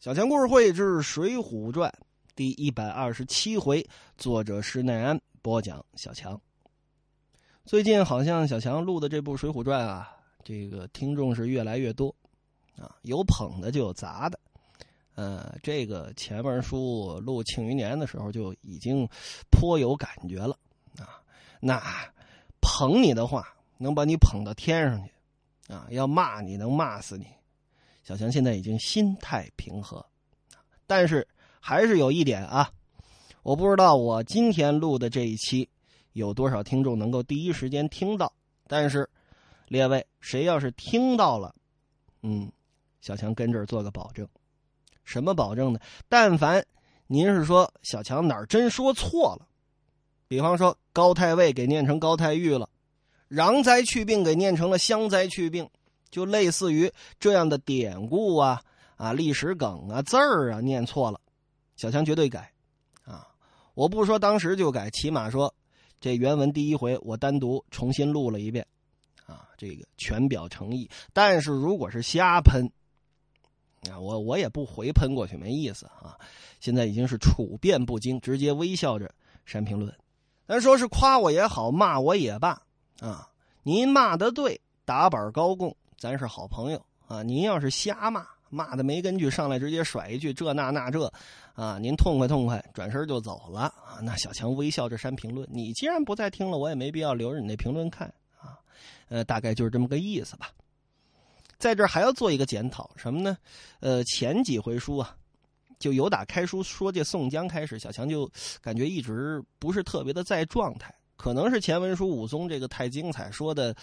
小强故事会之水浒传第127回，作者施耐庵，播讲小强。最近好像小强录的这部水浒传啊，这个听众是越来越多啊，有捧的就有砸的。这个前面书录庆余年的时候就已经颇有感觉了啊。那捧你的话能把你捧到天上去啊，要骂你能骂死你。小强现在已经心态平和，但是还是有一点啊，我不知道我今天录的这一期有多少听众能够第一时间听到，但是列位谁要是听到了，小强跟这儿做个保证。什么保证呢？但凡您是说小强哪儿真说错了，比方说高太尉给念成高太尉了，穰灾去病给念成了湘灾去病，就类似于这样的典故啊、历史梗啊、字儿啊念错了，小强绝对改啊！我不说当时就改，起码说这原文第一回我单独重新录了一遍啊，这个全表诚意。但是如果是瞎喷啊，我也不回喷过去，没意思啊！现在已经是处变不惊，直接微笑着删评论。咱说是夸我也好，骂我也罢啊，您骂得对，打板高供。咱是好朋友啊！您要是瞎骂的没根据，上来直接甩一句这那这，啊，您痛快，转身就走了啊！那小强微笑着删评论，你既然不再听了，我也没必要留着你那评论看啊。大概就是这么个意思吧。在这儿还要做一个检讨，什么呢？前几回书啊，就由打开书说这宋江开始，小强就感觉一直不是特别的在状态。可能是前文书武松这个太精彩说的，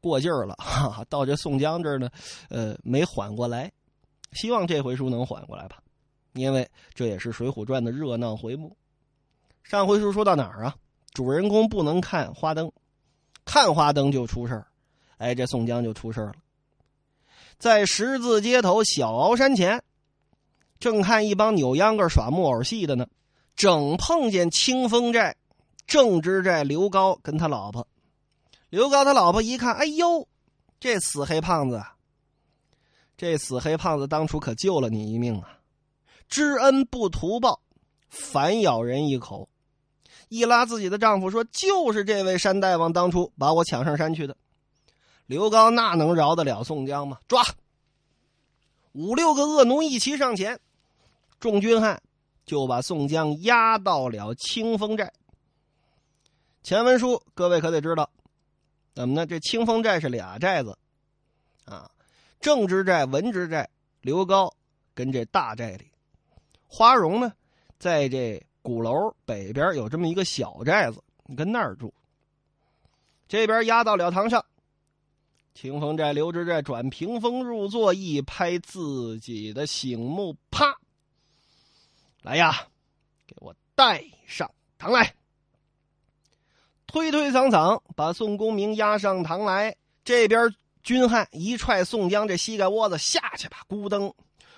过劲儿了哈，到这宋江这儿呢，没缓过来，希望这回书能缓过来吧，因为这也是《水浒传》的热闹回目。上回书说到哪儿啊？主人公不能看花灯，看花灯就出事儿，哎，这宋江就出事儿了。在十字街头小鳌山前，正看一帮扭秧歌耍木偶戏的呢，整碰见清风寨郑知寨刘高跟他老婆，一看，哎呦，这死黑胖子当初可救了你一命啊！知恩不图报，反咬人一口，一拉自己的丈夫说，就是这位山大王当初把我抢上山去的。刘高那能饶得了宋江吗？抓！5、6个恶奴一齐上前，众军汉就把宋江押到了清风寨。前文书各位可得知道，怎么呢？这清风寨是俩寨子啊，正知寨、文知寨刘高跟这大寨里，花荣呢在这鼓楼北边有这么一个小寨子，你跟那儿住。这边押到了堂上，清风寨、刘知寨转屏风入座，一拍自己的醒目，啪，来呀，给我带上堂来。推推搡搡把宋公明押上堂来，这边军汉一踹宋江这膝盖窝子，下去吧，咕噔，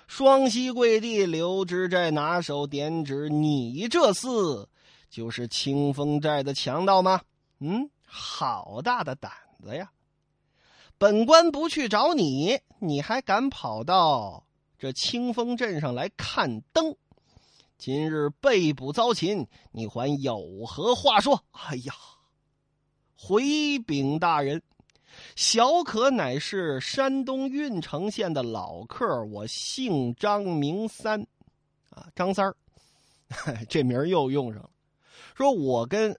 双膝跪地。刘知寨拿手点指，你这厮就是清风寨的强盗吗？好大的胆子呀！本官不去找你，你还敢跑到这清风镇上来看灯？今日被捕遭擒，你还有何话说？哎呀！回禀大人，小可乃是山东郓城县的老客，我姓张名三啊，张三儿，这名又用上了。说我跟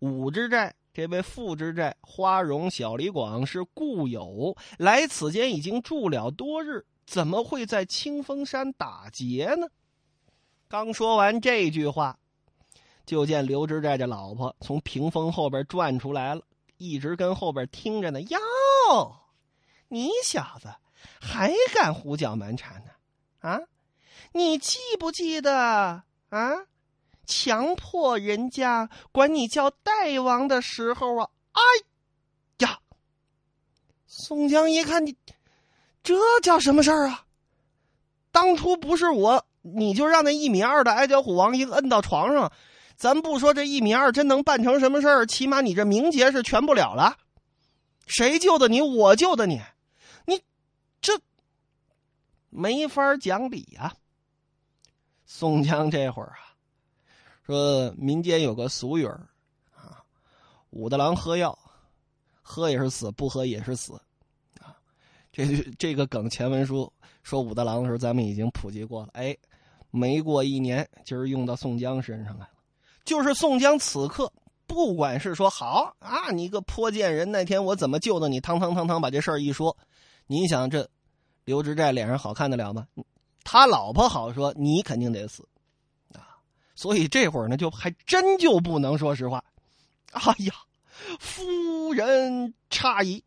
武知寨这位副知寨花荣、小李广是故友，来此间已经住了多日，怎么会在清风山打劫呢？刚说完这句话，就见刘知寨这老婆从屏风后边转出来了，一直跟后边听着呢。哟，你小子还敢胡搅蛮缠呢？啊，你记不记得啊？强迫人家管你叫大王的时候啊！哎呀！宋江一看，你这叫什么事儿啊？当初不是我，你就让那1.2米的矮脚虎王英摁到床上。咱不说这1.2米真能办成什么事儿，起码你这名节是全不了了。谁救的你？我救的你，你这没法讲理啊！宋江这会儿啊，说民间有个俗语儿啊，武大郎喝药，喝也是死，不喝也是死啊。这个梗前文书说武大郎的时候，咱们已经普及过了。哎，没过一年，今儿用到宋江身上来了。就是宋江此刻，不管是说好啊，你个泼贱人，那天我怎么救的你？汤把这事儿一说，你想这刘知寨脸上好看得了吗？他老婆好说，你肯定得死啊！所以这会儿呢，就还真就不能说实话。哎呀，夫人诧异，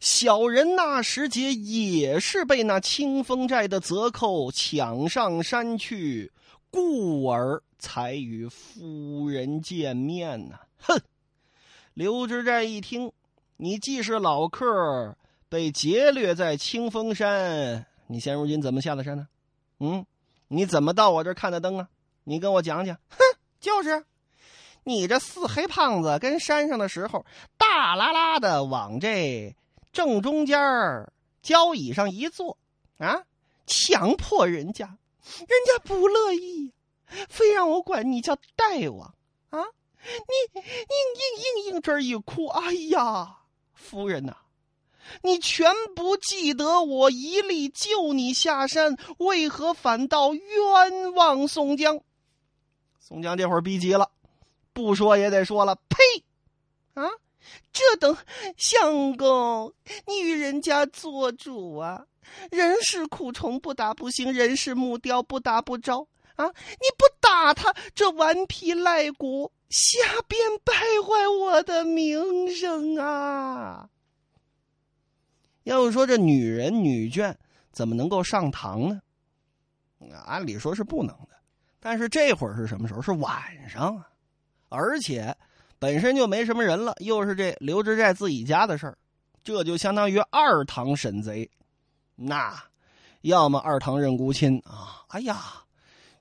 小人那时节也是被那清风寨的贼寇抢上山去，故而才与夫人见面呢。哼！刘知寨一听，你既是老客，被劫掠在清风山，你现如今怎么下的山呢？你怎么到我这儿看的灯啊？你跟我讲讲。哼，就是你这四黑胖子跟山上的时候，大拉拉的往这正中间交椅上一坐啊，强迫人家，人家不乐意，非让我管你叫大王啊！你这一哭，哎呀，夫人呐、啊，你全不记得我一力救你下山，为何反倒冤枉宋江？宋江这会儿逼急了，不说也得说了。呸！啊，这等相公，你与人家做主啊！人是苦虫，不打不行；人是木雕，不打不招。啊！你不打他，这顽皮赖骨，瞎编败坏我的名声啊！要是说这女人女眷怎么能够上堂呢？按理说是不能的，但是这会儿是什么时候？是晚上啊，而且本身就没什么人了，又是这刘知寨自己家的事儿，这就相当于二堂审贼。那要么二堂认孤亲啊，哎呀，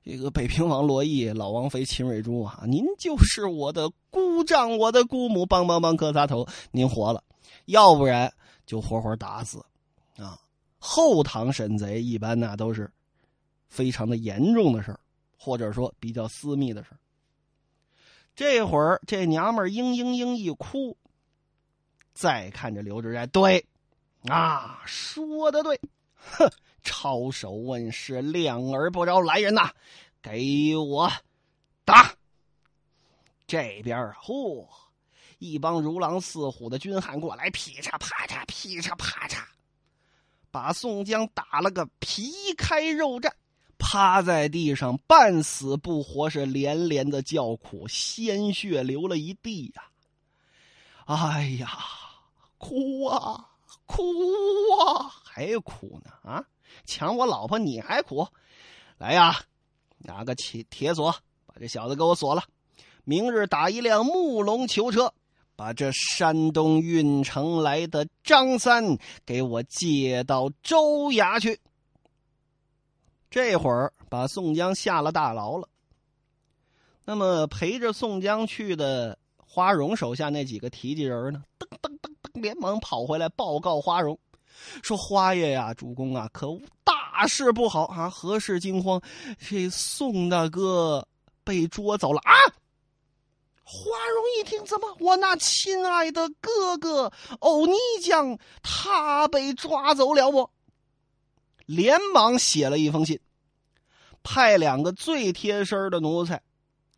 这个北平王罗毅、老王妃秦蕊珠啊，您就是我的姑丈，我的姑母，梆梆梆磕仨头，您活了；要不然就活活打死啊！后堂审贼一般那都是非常的严重的事儿，或者说比较私密的事儿。这会儿这娘们儿嘤嘤一哭，再看着刘知寨，对啊，说的对，哼，抄手问世，亮而不招。来人呐，给我打！这边啊，呼，一帮如狼似虎的军汉过来，劈叉啪叉，劈叉啪叉，把宋江打了个皮开肉绽，趴在地上半死不活，是连连的叫苦，鲜血流了一地呀、啊！哎呀，哭啊哭啊，还苦呢啊！抢我老婆你还苦？来呀，拿个铁锁把这小子给我锁了，明日打一辆木龙囚车，把这山东运城来的张三给我借到州衙去。这会儿把宋江下了大牢了。那么陪着宋江去的花荣手下那几个提及人呢，噔连忙跑回来报告花荣，说花爷呀，主公啊，可大事不好啊！何事惊慌？这宋大哥被捉走了啊！花荣一听，怎么我那亲爱的哥哥欧尼将他被抓走了不？连忙写了一封信，派两个最贴身的奴才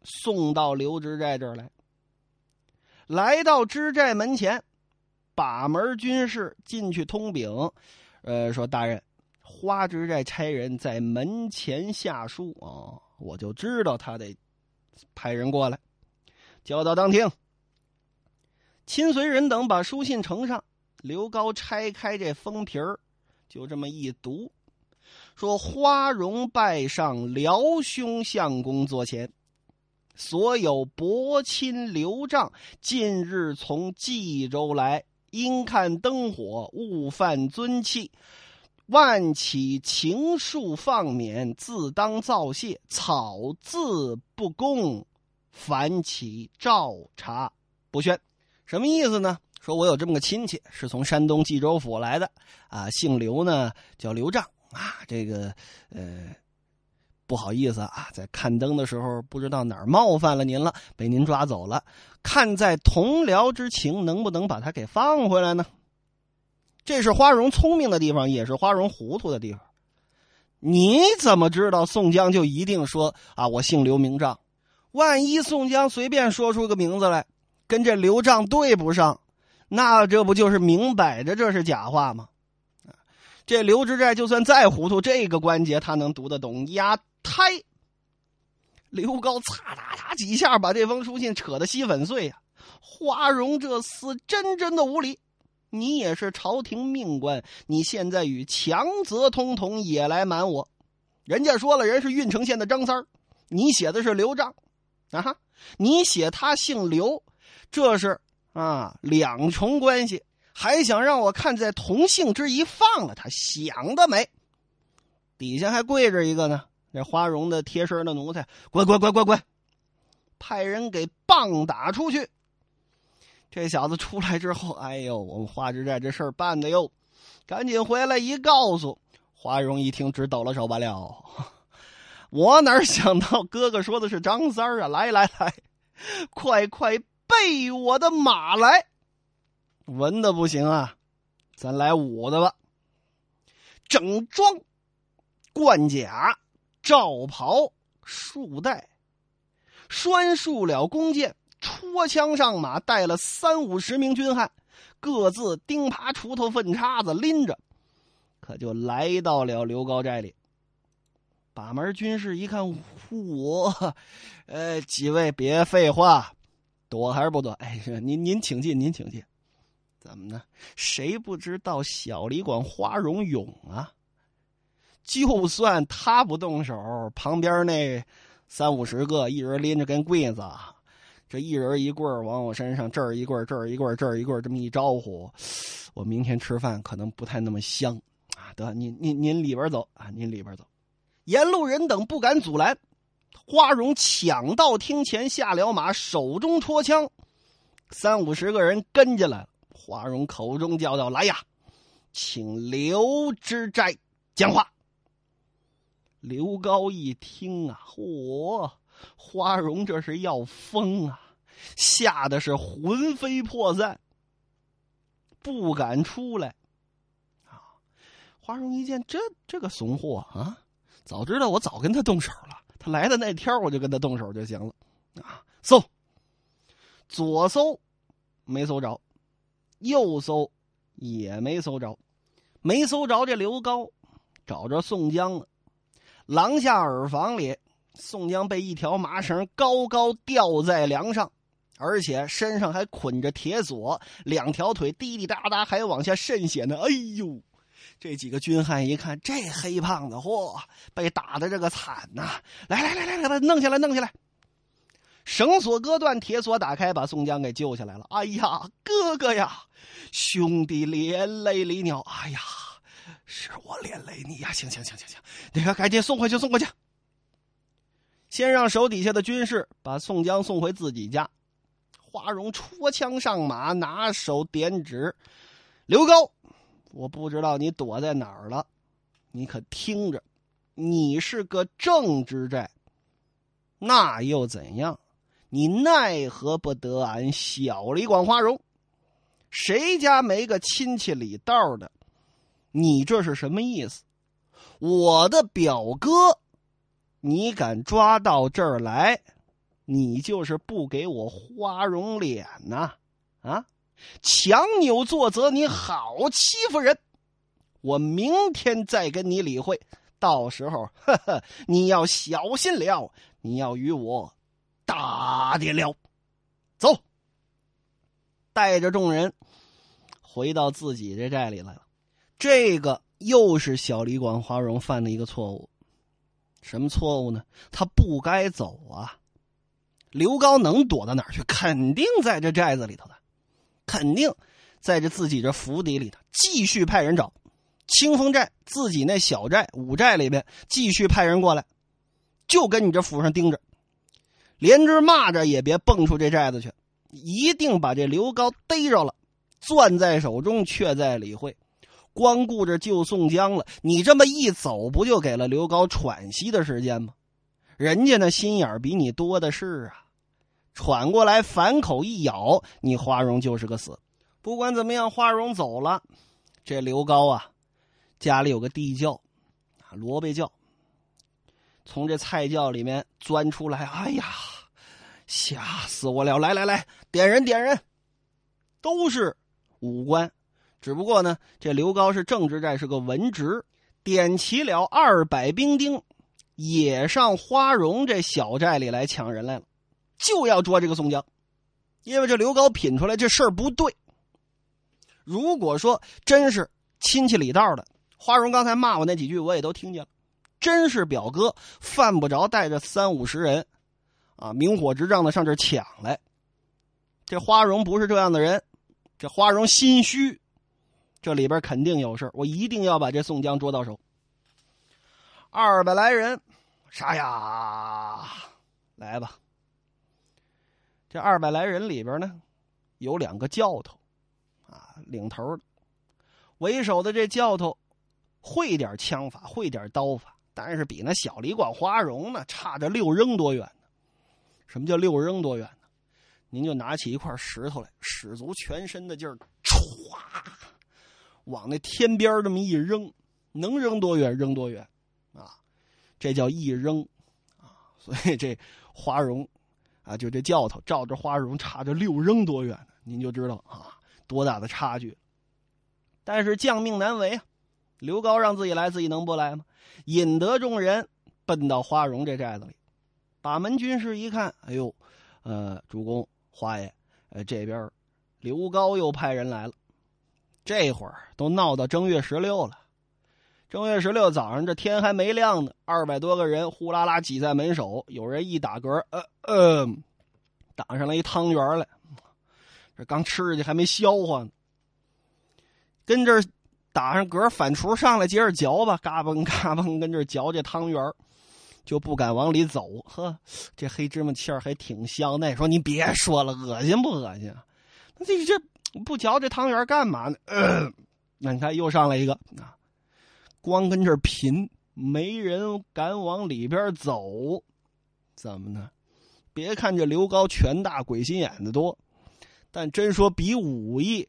送到刘知寨这儿来。来到知寨门前，把门军士进去通禀，说大人，花知寨差人在门前下书啊、哦，我就知道他得派人过来。教导当听。亲随人等把书信呈上，刘高拆开这封皮儿，就这么一读，说花荣拜上辽兄相公座前，所有伯亲刘丈近日从冀州来，因看灯火，误犯尊器，万起情恕放免，自当造谢，草字不公，反起照查不宣。什么意思呢？说我有这么个亲戚，是从山东冀州府来的啊，姓刘呢，叫刘丈啊。这个不好意思啊，在看灯的时候不知道哪儿冒犯了您了，被您抓走了，看在同僚之情，能不能把他给放回来呢？这是花荣聪明的地方，也是花荣糊涂的地方。你怎么知道宋江就一定说啊我姓刘名丈？万一宋江随便说出个名字来跟这刘丈对不上，那这不就是明摆着这是假话吗？这刘知寨就算再糊涂，这个关节他能读得懂。呀胎，刘高擦哒哒几下把这封书信扯得稀粉碎呀、啊！花荣这厮真的无理。你也是朝廷命官，你现在与强则通同也来瞒我。人家说了，人是郓城县的张三儿，你写的是刘丈啊哈，你写他姓刘，这是啊两重关系。还想让我看在同姓之谊放了他，想得美！底下还跪着一个呢，那花荣的贴身的奴才，滚！派人给棒打出去。这小子出来之后，哎呦，我们花知寨这事儿办的哟，赶紧回来一告诉花荣，一听直抖了手吧了。我哪想到哥哥说的是张三啊！来，快备我的马来！文的不行啊，咱来武的吧。整装冠甲罩袍束带，拴束了弓箭，戳枪上马，带了30-50名军汉，各自钉耙锄头粪叉子拎着，可就来到了刘高寨里。把门军士一看，我几位别废话，躲还是不躲？哎，您请进，您请进。怎么呢？谁不知道小李广花荣勇啊？就算他不动手，旁边那30-50个一人拎着根柜子，这一人一棍往我身上，这儿一棍，这么一招呼，我明天吃饭可能不太那么香啊！得，您里边走啊，您里边走。沿路人等不敢阻拦，花荣抢到厅前，下了马，手中戳枪，30-50个人跟进来了。花荣口中叫道：“来呀，请刘知寨讲话。”刘高一听啊，花荣这是要疯啊，吓得是魂飞魄散，不敢出来啊。花荣一见这个怂货啊，早知道我早跟他动手了，他来的那天我就跟他动手就行了啊。搜，左搜没搜着。又搜也没搜着这刘高，找着宋江了。廊下耳房里，宋江被一条麻绳高吊在梁上，而且身上还捆着铁锁，两条腿滴滴答答还往下渗血呢。哎呦，这几个军汉一看这黑胖子，被打的这个惨呐、啊！来，弄下来！绳索割断，铁锁打开，把宋江给救下来了。哎呀，哥哥呀，兄弟连累你了！哎呀，是我连累你呀！行，你看，赶紧送回去。先让手底下的军士把宋江送回自己家。花荣戳枪上马，拿手点指刘高，我不知道你躲在哪儿了，你可听着，你是个正知寨，那又怎样？你奈何不得俺小李广花荣？谁家没个亲戚里道的？你这是什么意思？我的表哥，你敢抓到这儿来，你就是不给我花荣脸呐！啊，强扭作责，你好欺负人！我明天再跟你理会，到时候你要小心了，你要与我打的了。走，带着众人回到自己这寨里来了。这个又是小李广花荣犯的一个错误。什么错误呢？他不该走啊。刘高能躲到哪儿去？肯定在这寨子里头的，肯定在这自己这府邸里头。继续派人找清风寨，自己那小寨五寨里边，继续派人过来，就跟你这府上盯着，连只蚂蚱也别蹦出这寨子去，一定把这刘高逮着了，攥在手中，却在理会，光顾着救宋江了。你这么一走，不就给了刘高喘息的时间吗？人家那心眼儿比你多的是啊。喘过来反口一咬，你花荣就是个死。不管怎么样，花荣走了。这刘高啊，家里有个地窖，萝卜窖，从这菜窖里面钻出来，哎呀，吓死我了！来来来，点人点人，都是武官。只不过呢，这刘高是正职寨，是个文职，点齐了200兵丁，也上花荣这小寨里来抢人来了，就要捉这个宋江。因为这刘高品出来这事儿不对，如果说真是亲戚里道的，花荣刚才骂我那几句我也都听见了，真是表哥，犯不着带着30-50人啊，明火执仗的上这抢来。这花荣不是这样的人，这花荣心虚，这里边肯定有事，我一定要把这宋江捉到手。200来人，啥呀，来吧。这200来人里边呢，有2个教头啊，领头的为首的这教头会点枪法，会点刀法，但是比那小李广花荣呢差着6扔多远呢。什么叫6扔多远呢？您就拿起一块石头来，使足全身的劲儿，歘，往那天边这么一扔，能扔多远扔多远啊，这叫一扔啊。所以这花荣啊，就这教头照着花荣差着6扔多远，您就知道啊多大的差距。但是将命难违啊，刘高让自己来，自己能不来吗？引得众人奔到花荣这寨子里。把门军士一看，哎呦，主公花爷，这边刘高又派人来了。这会儿都闹到正月16了，正月16早上这天还没亮呢，200多个人呼啦啦挤在门首，有人一打嗝，打上了一汤圆来，这刚吃下去还没消化呢，跟这打上嗝，反厨上来接着嚼吧，嘎嘣嘎嘣跟这嚼这汤圆，就不敢往里走。呵，这黑芝麻馅儿还挺香，那说你别说了，恶心不恶心啊？那这不嚼这汤圆干嘛呢？那你看又上来一个啊。光跟这贫，没人敢往里边走，怎么呢？别看这刘高拳大鬼心眼子多，但真说比武艺，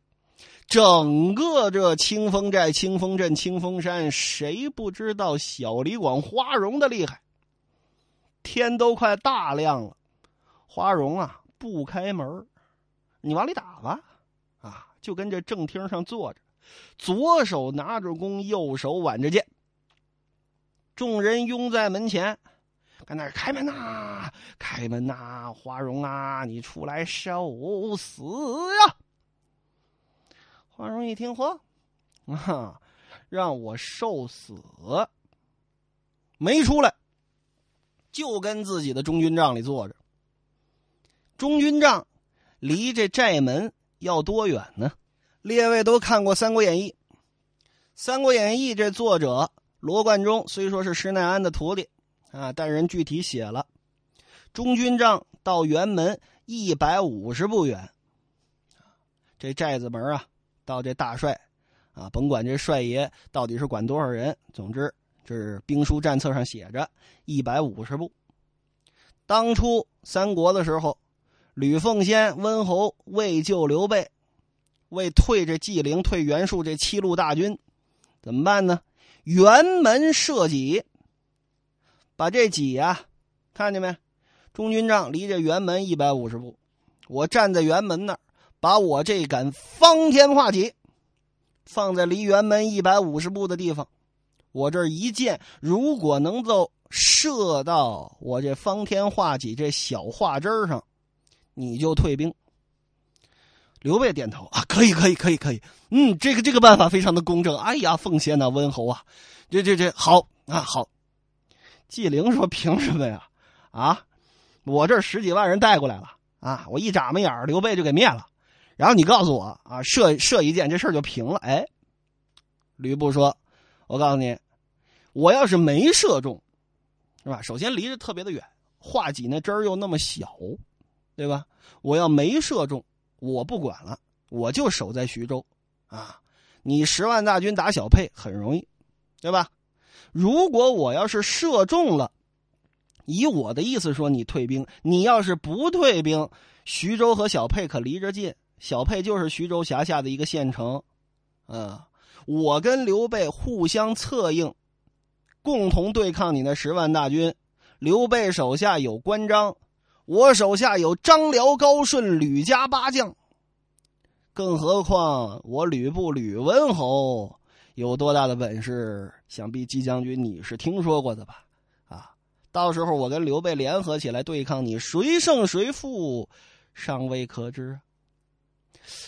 整个这清风寨、清风镇、清风山，谁不知道小李广花荣的厉害？天都快大亮了，花荣啊不开门，你往里打吧，啊，就跟这正厅上坐着。左手拿着弓，右手挽着剑，众人拥在门前，看那开门呐，开门呐，花荣啊，你出来受死啊！花荣一听，嚯啊，让我受死，没出来，就跟自己的中军帐里坐着。中军帐离这寨门要多远呢？列位都看过三国演义，三国演义这作者罗贯中虽说是施耐庵的徒弟啊，但人具体写了中军帐到辕门150步远。这寨子门啊到这大帅啊，甭管这帅爷到底是管多少人，总之这是兵书战策上写着150步。当初三国的时候，吕奉先、温侯为救刘备，为退这纪灵、退袁术这7路大军，怎么办呢？辕门射戟，把这戟啊，看见没？中军帐离这辕门150步，我站在辕门那儿，把我这杆方天画戟放在离辕门150步的地方，我这一箭如果能够射到我这方天画戟这小画针上，你就退兵。刘备点头啊，可以可以可以可以，嗯，这个办法非常的公正。哎呀，奉先呐，温侯啊，这好啊好。纪灵说：“凭什么呀？啊，我这10几万人带过来了啊，我一眨巴眼刘备就给灭了。然后你告诉我啊，射一箭，这事儿就平了。哎，吕布说：我告诉你，我要是没射中，是吧？首先离着特别的远，画戟那针儿又那么小，对吧？我要没射中。”我不管了，我就守在徐州啊！你10万大军打小沛很容易，对吧？如果我要是射中了，以我的意思说你退兵，你要是不退兵，徐州和小沛可离着近，小沛就是徐州辖下的一个县城，我跟刘备互相策应，共同对抗你那10万大军。刘备手下有关张，我手下有张辽、高顺、吕家八将，更何况我吕布吕文侯有多大的本事，想必季将军你是听说过的吧？到时候我跟刘备联合起来对抗你，谁胜谁负尚未可知。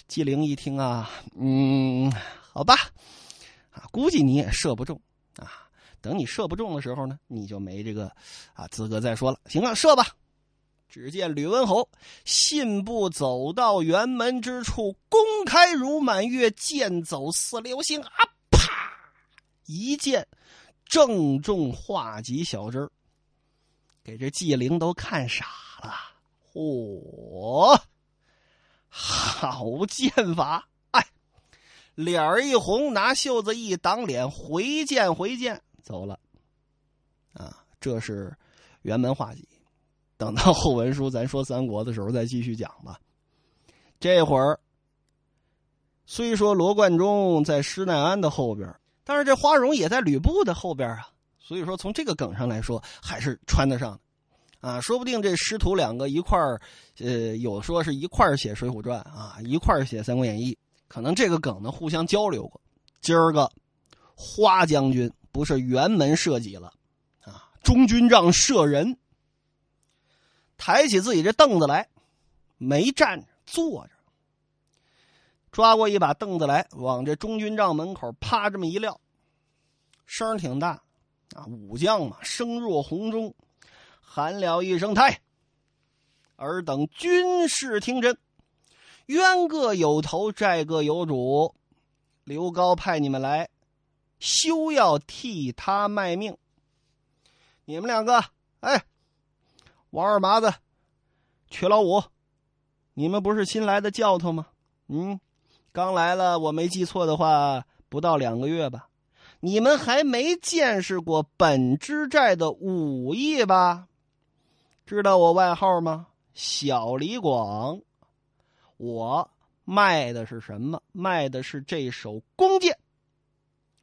纪灵一听啊，好吧，估计你也射不中啊。等你射不中的时候呢，你就没这个资格再说了。行啊，射吧。只见吕文侯信步走到辕门之处，弓开如满月，剑走似流星，啪！一剑正中画戟小枝，给这纪灵都看傻了。好剑法！脸儿一红，拿袖子一挡脸，回剑走了。这是辕门画戟。等到后文书咱说三国的时候再继续讲吧。这会儿虽说罗贯中在施耐庵的后边，但是这花荣也在吕布的后边啊。所以说从这个梗上来说还是穿得上的说不定这师徒两个一块儿有说是一块儿写水浒传一块儿写三国演义，可能这个梗呢互相交流过。今儿个花将军不是辕门射戟了中军帐射人，抬起自己这凳子来，没站着，坐着，抓过一把凳子来，往这中军帐门口啪这么一撂，声挺大武将嘛，声若洪钟，喊了一声太，尔等军士听真，冤各有头，债各有主，刘高派你们来，休要替他卖命。你们两个，王二麻子、瘸老五，你们不是新来的教头吗？刚来了，我没记错的话，不到2个月吧。你们还没见识过本知寨的武艺吧？知道我外号吗？小李广。我卖的是什么？卖的是这手弓箭。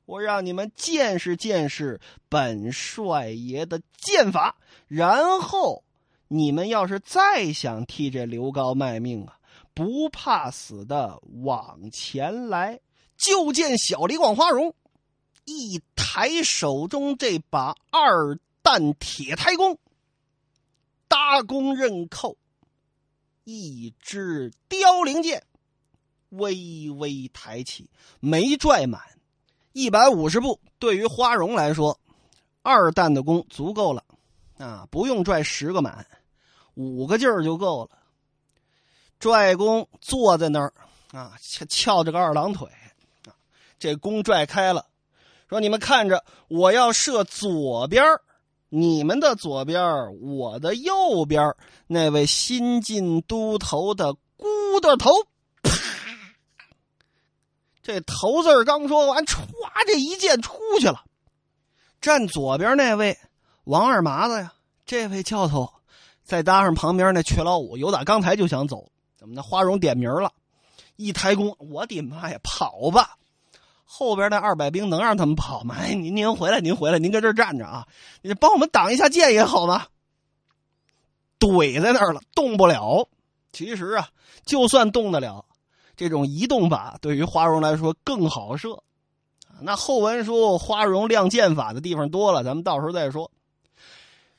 我让你们见识见识本帅爷的剑法，然后你们要是再想替这刘高卖命不怕死的往前来。就见小李广花荣一抬手中这把2弹铁胎弓，搭弓刃扣，一支凋零箭微微抬起，没拽满，150步。对于花荣来说，2弹的弓足够了不用拽10个满，5个劲儿就够了。拽弓坐在那儿翘着个2郎腿，这弓拽开了，说你们看着，我要射左边，你们的左边，我的右边，那位新晋都头的孤的头。啪！这头字刚说完，歘，这一箭出去了。站左边那位王二麻子呀，这位教头，再搭上旁边那瘸老五，有打刚才就想走，怎么的？花荣点名了，一抬弓，我的妈呀，跑吧！后边那200兵能让他们跑吗？您回来，您回来，您跟这儿站着你帮我们挡一下箭也好吗？怼在那儿了，动不了。其实就算动得了，这种移动法对于花荣来说更好射。那后文书花荣亮剑法的地方多了，咱们到时候再说。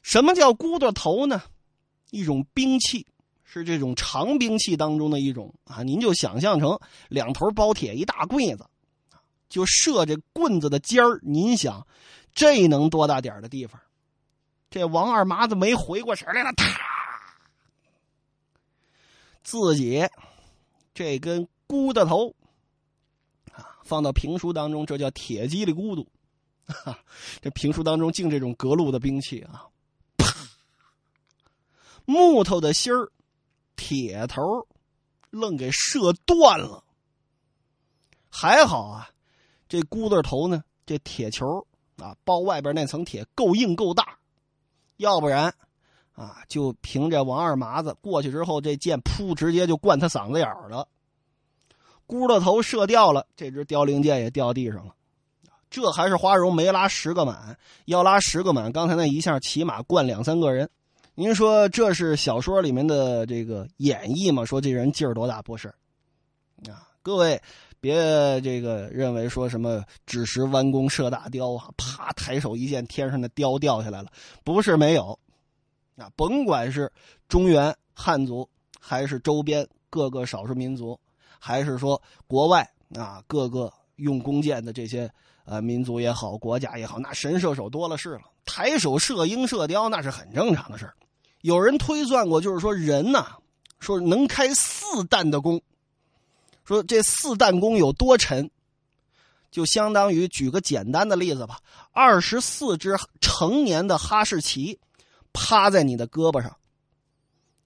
什么叫骨朵头呢？一种兵器，是这种长兵器当中的一种您就想象成2头包铁一大棍子。就射这棍子的尖儿，您想这能多大点的地方？这王二麻子没回过神来了，自己这根箍的头放到评书当中这叫铁叽里咕嘟这评书当中净这种格路的兵器啪，木头的芯儿铁头愣给射断了。还好这骨头头呢，这铁球包外边那层铁够硬够大，要不然啊，就凭着王二麻子过去之后，这箭扑直接就灌他嗓子眼儿了，咕的头射掉了，这只凋零箭也掉地上了。这还是花荣没拉十个满，要拉十个满，刚才那一下起码灌两三个人。您说这是小说里面的这个演绎吗？说这人劲儿多大不是啊？各位别这个认为说什么只识弯弓射大雕啊，啪抬手一箭，天上的雕掉下来了，不是没有啊。甭管是中原汉族，还是周边各个少数民族，还是说国外啊各个用弓箭的这些民族也好，国家也好，那神射手多了是了，抬手射鹰射雕那是很正常的事儿。有人推算过，就是说人呐，说能开4担的弓，说这4担弓有多沉，就相当于举个简单的例子吧，24只成年的哈士奇趴在你的胳膊上，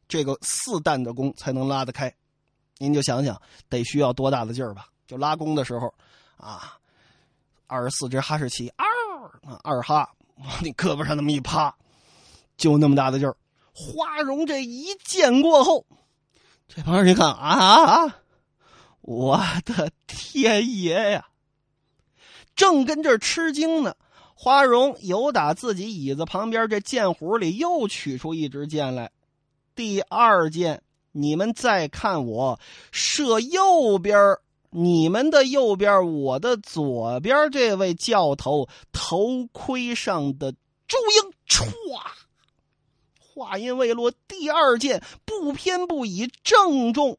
这个4担的弓才能拉得开。您就想想得需要多大的劲儿吧。就拉弓的时候啊，24只哈士奇二哈往你胳膊上那么一趴，就那么大的劲儿。花荣这一箭过后，这帮人一看啊，我的天爷呀！正跟这儿吃惊呢，花荣由打自己椅子旁边这箭壶里又取出一支箭来，第2箭，你们再看我射右边，你们的右边，我的左边，这位教头头盔上的朱鹰，歘，话音未落，第2箭不偏不倚，正中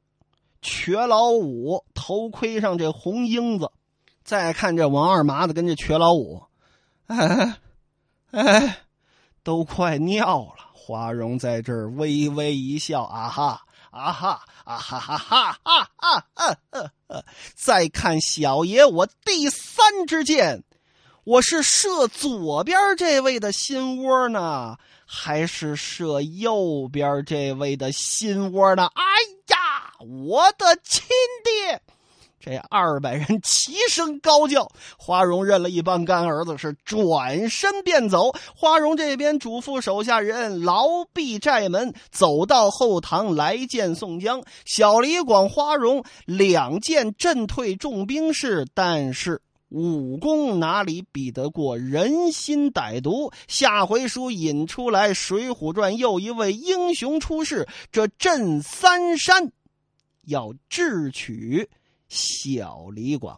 瘸老五头盔上这红缨子。再看这王二麻子跟这瘸老五，都快尿了。花荣在这儿微微一笑，啊哈。啊哈啊哈哈哈啊啊啊啊啊！再看小爷我第3支箭，我是射左边这位的心窝呢，还是射右边这位的心窝呢？哎呀，我的亲爹！这200人齐声高叫。花荣认了一帮干儿子，是转身便走。花荣这边嘱咐手下人牢闭寨门，走到后堂来见宋江。小李广、花荣2箭震退众兵士，但是武功哪里比得过人心歹毒？下回书引出来《水浒传》又一位英雄出世，这镇三山要智取小李广。